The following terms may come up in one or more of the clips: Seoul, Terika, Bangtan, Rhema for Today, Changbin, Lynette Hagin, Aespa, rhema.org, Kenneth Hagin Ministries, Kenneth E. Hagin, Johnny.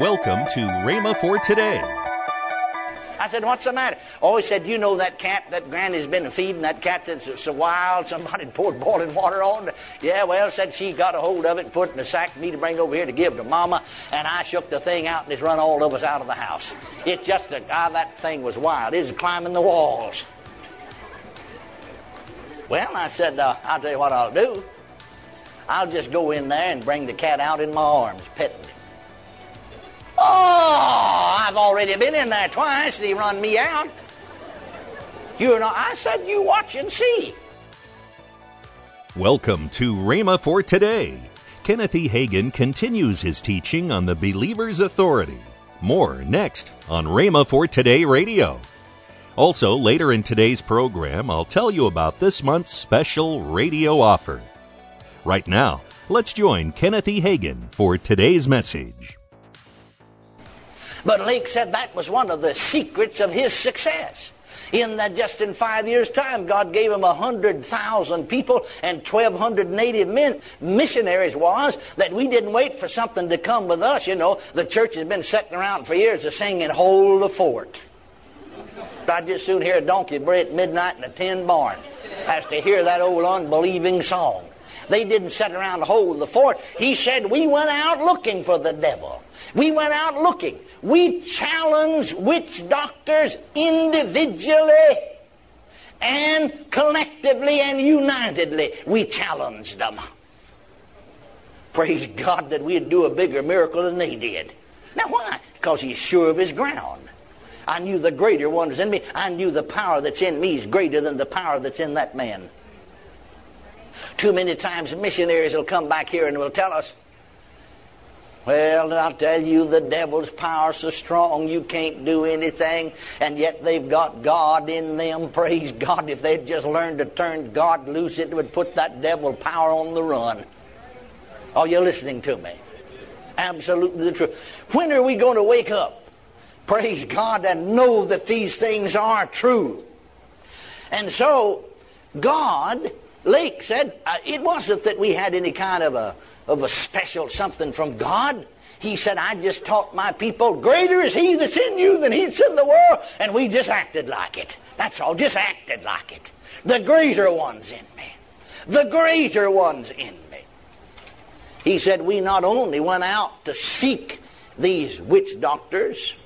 Welcome to Rhema for Today. I said, what's the matter? Oh, he said, you know that cat that Granny's been feeding, that cat that's so wild, somebody poured boiling water on? Yeah, well, said she got a hold of it and put it in a sack for me to bring over here to give to Mama, and I shook the thing out and it's run all of us out of the house. It's just, that thing was wild. It was climbing the walls. Well, I said, I'll tell you what I'll do. I'll just go in there and bring the cat out in my arms, petting it. Oh, I've already been in there twice. They run me out. You know, I said, you watch and see. Welcome to Rhema for Today. Kenneth E. Hagin continues his teaching on the believer's authority. More next on Rhema for Today Radio. Also, later in today's program, I'll tell you about this month's special radio offer. Right now, let's join Kenneth E. Hagin for today's message. But Lake said that was one of the secrets of his success. In that just in 5 years' time, God gave him 100,000 people and 1,200 native men. Missionaries was that we didn't wait for something to come with us. You know, the church has been sitting around for years to sing and hold the fort. I'd just soon hear a donkey bray at midnight in a tin barn as to hear that old unbelieving song. They didn't sit around to hold the fort. He said, we went out looking for the devil. We went out looking. We challenged witch doctors individually and collectively and unitedly. We challenged them. Praise God that we'd do a bigger miracle than they did. Now why? Because he's sure of his ground. I knew the greater one was in me. I knew the power that's in me is greater than the power that's in that man. Too many times missionaries will come back here and will tell us, well, I'll tell you, the devil's power so strong you can't do anything, and yet they've got God in them. Praise God, if they'd just learned to turn God loose, it would put that devil power on the run. Are you listening to me? Absolutely the truth. When are we going to wake up? Praise God, and know that these things are true. And so, God, Lake said, it wasn't that we had any kind of a special something from God. He said, I just taught my people, greater is he that's in you than he that's in the world, and we just acted like it. That's all, just acted like it. The greater one's in me. The greater one's in me. He said, we not only went out to seek these witch doctors,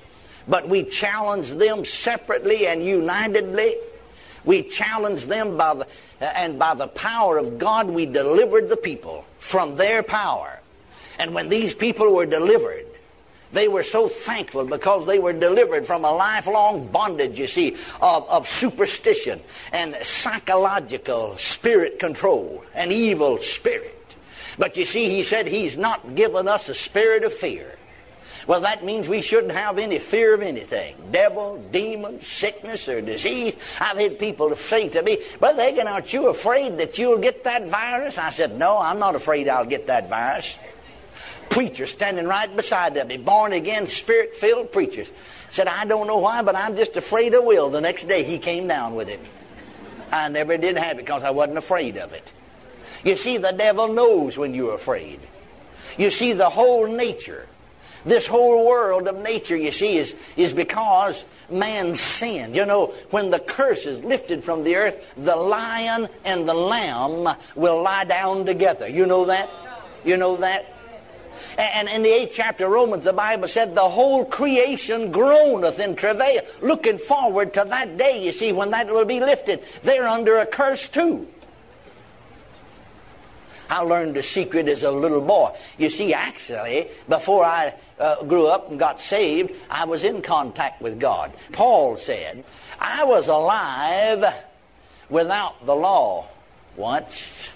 but we challenged them separately and unitedly. We challenged them by the power of God. We delivered the people from their power. And when these people were delivered, they were so thankful because they were delivered from a lifelong bondage, you see, of superstition and psychological spirit control and evil spirit. But you see, he said he's not given us a spirit of fear. Well, that means we shouldn't have any fear of anything. Devil, demon, sickness, or disease. I've had people say to me, Brother Hagin, aren't you afraid that you'll get that virus? I said, no, I'm not afraid I'll get that virus. Preachers standing right beside me, born again, spirit-filled preachers. Said, I don't know why, but I'm just afraid I will. The next day he came down with it. I never did have it because I wasn't afraid of it. You see, the devil knows when you're afraid. You see, the whole nature, this whole world of nature, you see, is because man sinned. You know, when the curse is lifted from the earth, the lion and the lamb will lie down together. You know that? You know that? And in the 8th chapter of Romans, the Bible said, the whole creation groaneth in travail, looking forward to that day, you see, when that will be lifted. They're under a curse too. I learned the secret as a little boy. You see, actually, before I grew up and got saved, I was in contact with God. Paul said, I was alive without the law once,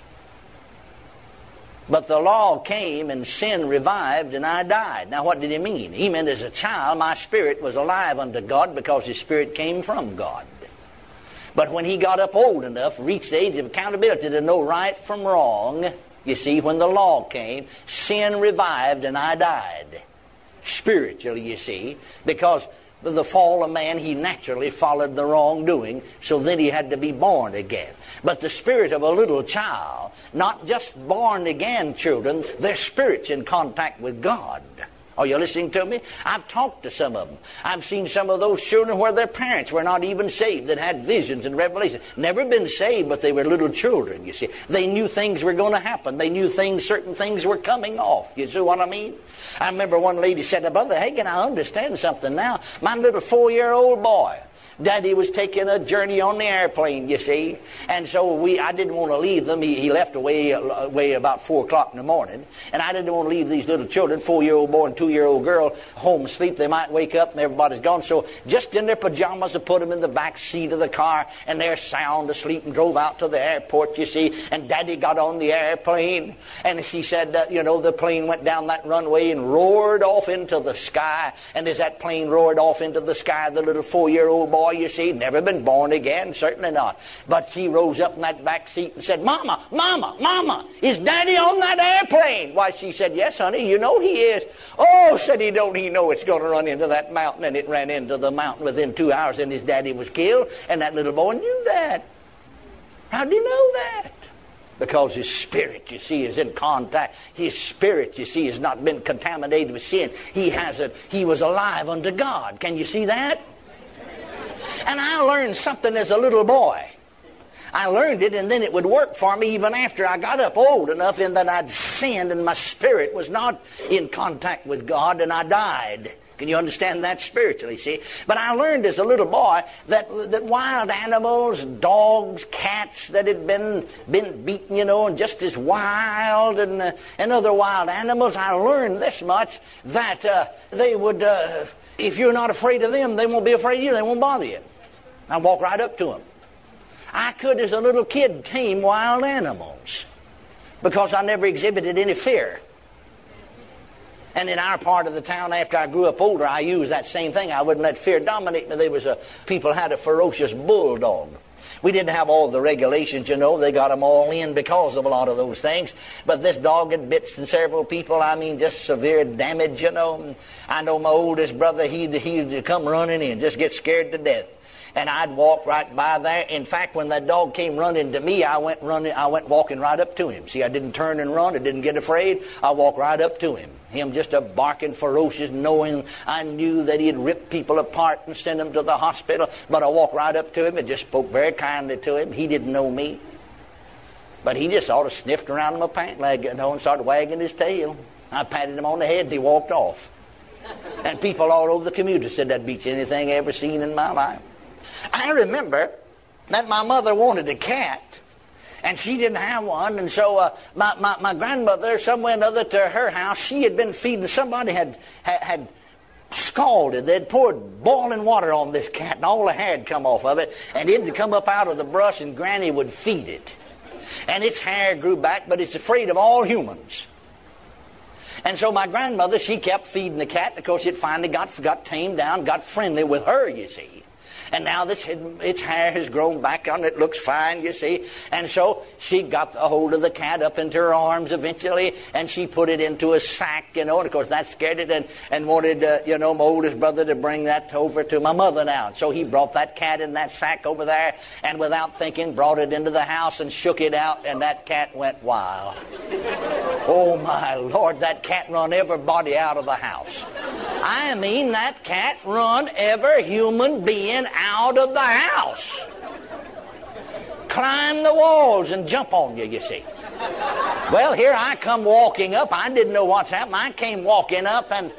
but the law came and sin revived and I died. Now, what did he mean? He meant as a child, my spirit was alive unto God because his spirit came from God. But when he got up old enough, reached the age of accountability to know right from wrong, you see, when the law came, sin revived and I died. Spiritually, you see, because of the fall of man, he naturally followed the wrongdoing, so then he had to be born again. But the spirit of a little child, not just born again children, their spirit's in contact with God. Are you listening to me? I've talked to some of them. I've seen some of those children where their parents were not even saved, that had visions and revelations. Never been saved, but they were little children, you see. They knew things were going to happen. They knew certain things were coming off. You see what I mean? I remember one lady said, "Brother Hagin, I understand something now. My little 4-year-old boy, Daddy was taking a journey on the airplane, you see. And so I didn't want to leave them. He left away about 4 o'clock in the morning. And I didn't want to leave these little children, 4-year-old boy and 2-year-old girl, home asleep. They might wake up and everybody's gone. So just in their pajamas, I put them in the back seat of the car. And they're sound asleep and drove out to the airport, you see. And Daddy got on the airplane. And she said, the plane went down that runway and roared off into the sky. And as that plane roared off into the sky, the little 4-year-old boy, you see, never been born again, certainly not. But she rose up in that back seat and said, "Mama, Mama, Mama, is Daddy on that airplane?" Why, she said, "Yes, honey, you know he is." "Oh," said he, "don't he know it's going to run into that mountain?" And it ran into the mountain within 2 hours, and his daddy was killed. And that little boy knew that. How do you know that? Because his spirit, you see, is in contact. His spirit, you see, has not been contaminated with sin. He was alive unto God. Can you see that? And I learned something as a little boy. I learned it, and then it would work for me even after I got up old enough, in that I'd sinned and my spirit was not in contact with God, and I died. Can you understand that spiritually, see? But I learned as a little boy that wild animals, dogs, cats that had been beaten, and just as wild, and other wild animals, I learned this much, that they would... if you're not afraid of them, they won't be afraid of you. They won't bother you. I walk right up to them. I could, as a little kid, tame wild animals because I never exhibited any fear. And in our part of the town, after I grew up older, I used that same thing. I wouldn't let fear dominate me. There was people had a ferocious bulldog. We didn't have all the regulations, They got them all in because of a lot of those things. But this dog had bitten several people. I mean, just severe damage, I know my oldest brother, he'd come running in, just get scared to death. And I'd walk right by there. In fact, when that dog came running to me, I went walking right up to him. See, I didn't turn and run. I didn't get afraid. I walked right up to him. Him just a barking ferocious, knowing I knew that he'd rip people apart and send them to the hospital. But I walked right up to him and just spoke very kindly to him. He didn't know me. But he just sort of sniffed around my pant leg, and started wagging his tail. I patted him on the head and he walked off. And people all over the community said that beats anything I ever seen in my life. I remember that my mother wanted a cat, and she didn't have one, and so my grandmother, somewhere or another, to her house, she had been feeding, somebody had scalded, they'd poured boiling water on this cat, and all the hair had come off of it, and it'd come up out of the brush, and Granny would feed it. And its hair grew back, but it's afraid of all humans. And so my grandmother, she kept feeding the cat, because it finally got tamed down, got friendly with her, you see. And now its hair has grown back on it. Looks fine, you see. And so she got a hold of the cat up into her arms eventually, and she put it into a sack, And of course that scared it, and wanted, my oldest brother to bring that over to my mother now. So he brought that cat in that sack over there, and without thinking, brought it into the house and shook it out, and that cat went wild. Oh my Lord, that cat run everybody out of the house. I mean, that cat run every human being out of the house. Climb the walls and jump on you see. Well, here I come walking up. I didn't know what's happened. I came walking up, and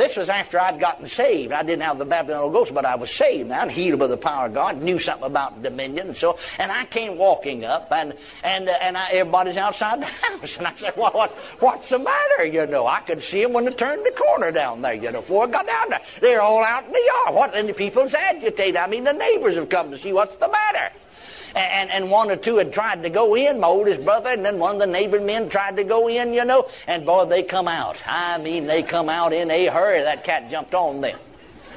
this was after I'd gotten saved. I didn't have the baptism of the Holy Ghost, but I was saved now, and healed by the power of God, knew something about dominion, and so. And I came walking up, and everybody's outside the house. And I said, "Well, what's the matter?" I could see them when they turned the corner down there. Before I got down there, they're all out in the yard. And the people's agitated. I mean, the neighbors have come to see what's the matter. And one or two had tried to go in, my oldest brother, and then one of the neighboring men tried to go in, and boy, they come out. I mean, they come out in a hurry. That cat jumped on them.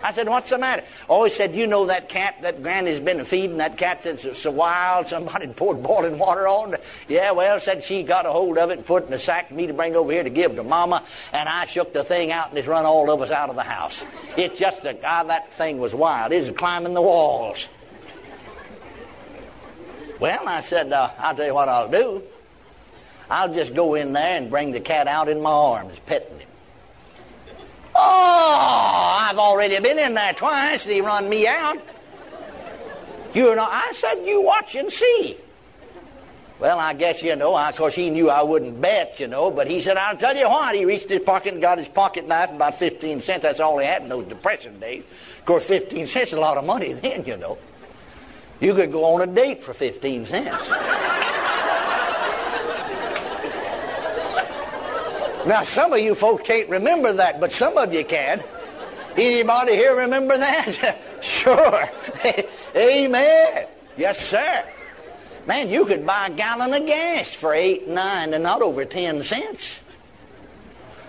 I said, "What's the matter?" Oh, he said, "That cat that Granny's been feeding, that cat that's so wild, somebody poured boiling water on." Yeah, well, said she got a hold of it and put it in a sack for me to bring over here to give to Mama. And I shook the thing out, and it's run all of us out of the house. It's just that thing was wild. It was climbing the walls. Well, I said, I'll tell you what I'll do. I'll just go in there and bring the cat out in my arms, petting him. already been in there twice. They run me out. You know, I said, you watch and see. Well, I guess, you know, of course he knew I wouldn't bet, you know, but he said, I'll tell you what. He reached his pocket and got his pocket knife, about 15 cents. That's all he had in those depression days. Of course, 15 cents is a lot of money then, you know. You could go on a date for 15 cents. Now, some of you folks can't remember that, but some of you can. Anybody here remember that? Sure. Amen. Yes, sir. Man, you could buy a gallon of gas for 8, 9, and not over 10 cents.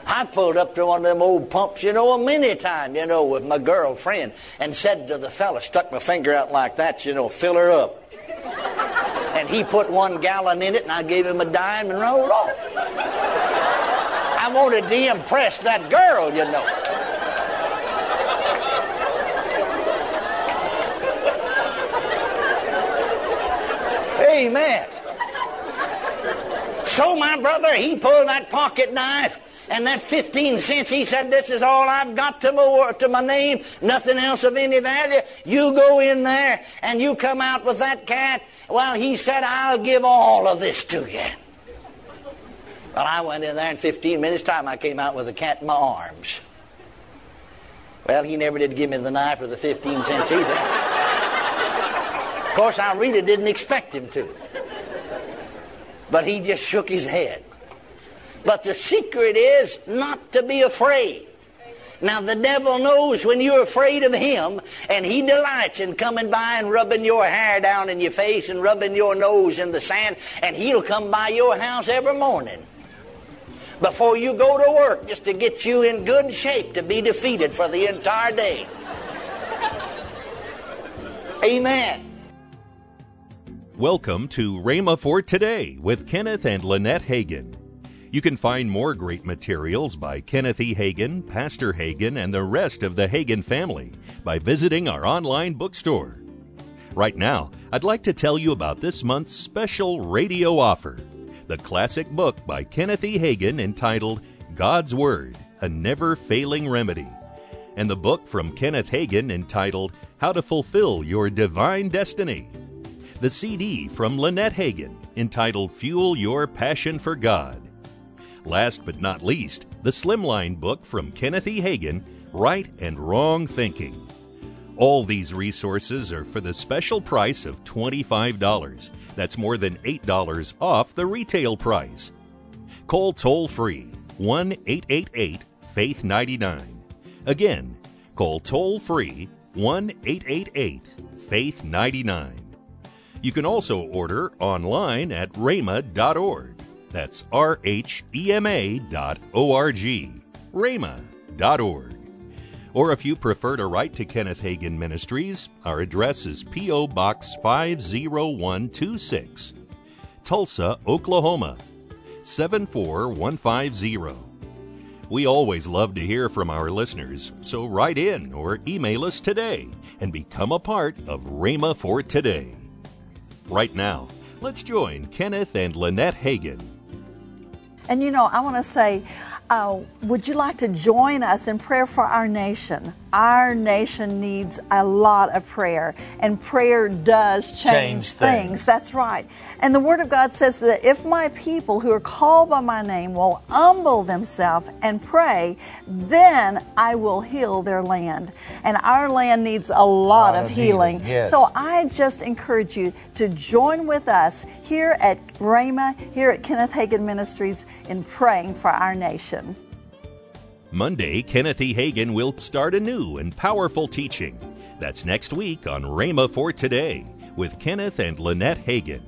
I pulled up to one of them old pumps, you know, many times, you know, with my girlfriend, and said to the fella, stuck my finger out like that, you know, fill her up. And he put 1 gallon in it, and I gave him a dime and rolled off. I wanted to impress that girl, you know. Amen. So my brother, he pulled that pocket knife. And that 15 cents, he said, this is all I've got to my name, nothing else of any value. You go in there and you come out with that cat. Well, he said, I'll give all of this to you. Well, I went in there in 15 minutes' time, I came out with a cat in my arms. Well, he never did give me the knife or the 15 cents either. Of course, I really didn't expect him to. But he just shook his head. But the secret is not to be afraid. Now, the devil knows when you're afraid of him, and he delights in coming by and rubbing your hair down in your face and rubbing your nose in the sand, and he'll come by your house every morning before you go to work just to get you in good shape to be defeated for the entire day. Amen. Welcome to Rhema for Today with Kenneth and Lynette Hagin. You can find more great materials by Kenneth E. Hagin, Pastor Hagin, and the rest of the Hagin family by visiting our online bookstore. Right now, I'd like to tell you about this month's special radio offer, the classic book by Kenneth E. Hagin entitled God's Word, A Never-Failing Remedy, and the book from Kenneth Hagin entitled How to Fulfill Your Divine Destiny, the CD from Lynette Hagin entitled Fuel Your Passion for God, last but not least, the Slimline book from Kenneth E. Hagin, Right and Wrong Thinking. All these resources are for the special price of $25. That's more than $8 off the retail price. Call toll-free 1-888-FAITH-99. Again, call toll-free 1-888-FAITH-99. You can also order online at rhema.org. That's rhema.org, rhema.org. Or if you prefer to write to Kenneth Hagin Ministries, our address is P.O. Box 50126, Tulsa, Oklahoma, 74150. We always love to hear from our listeners, so write in or email us today and become a part of Rhema for Today. Right now, let's join Kenneth and Lynette Hagin. And you know, I want to say, would you like to join us in prayer for our nation? Our nation needs a lot of prayer, and prayer does change things. That's right. And the Word of God says that if my people who are called by my name will humble themselves and pray, then I will heal their land. And our land needs a lot of healing. Yes. So I just encourage you to join with us here at Rhema, here at Kenneth Hagin Ministries, in praying for our nation. Monday, Kenneth E. Hagin will start a new and powerful teaching. That's next week on Rhema for Today with Kenneth and Lynette Hagin.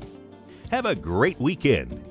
Have a great weekend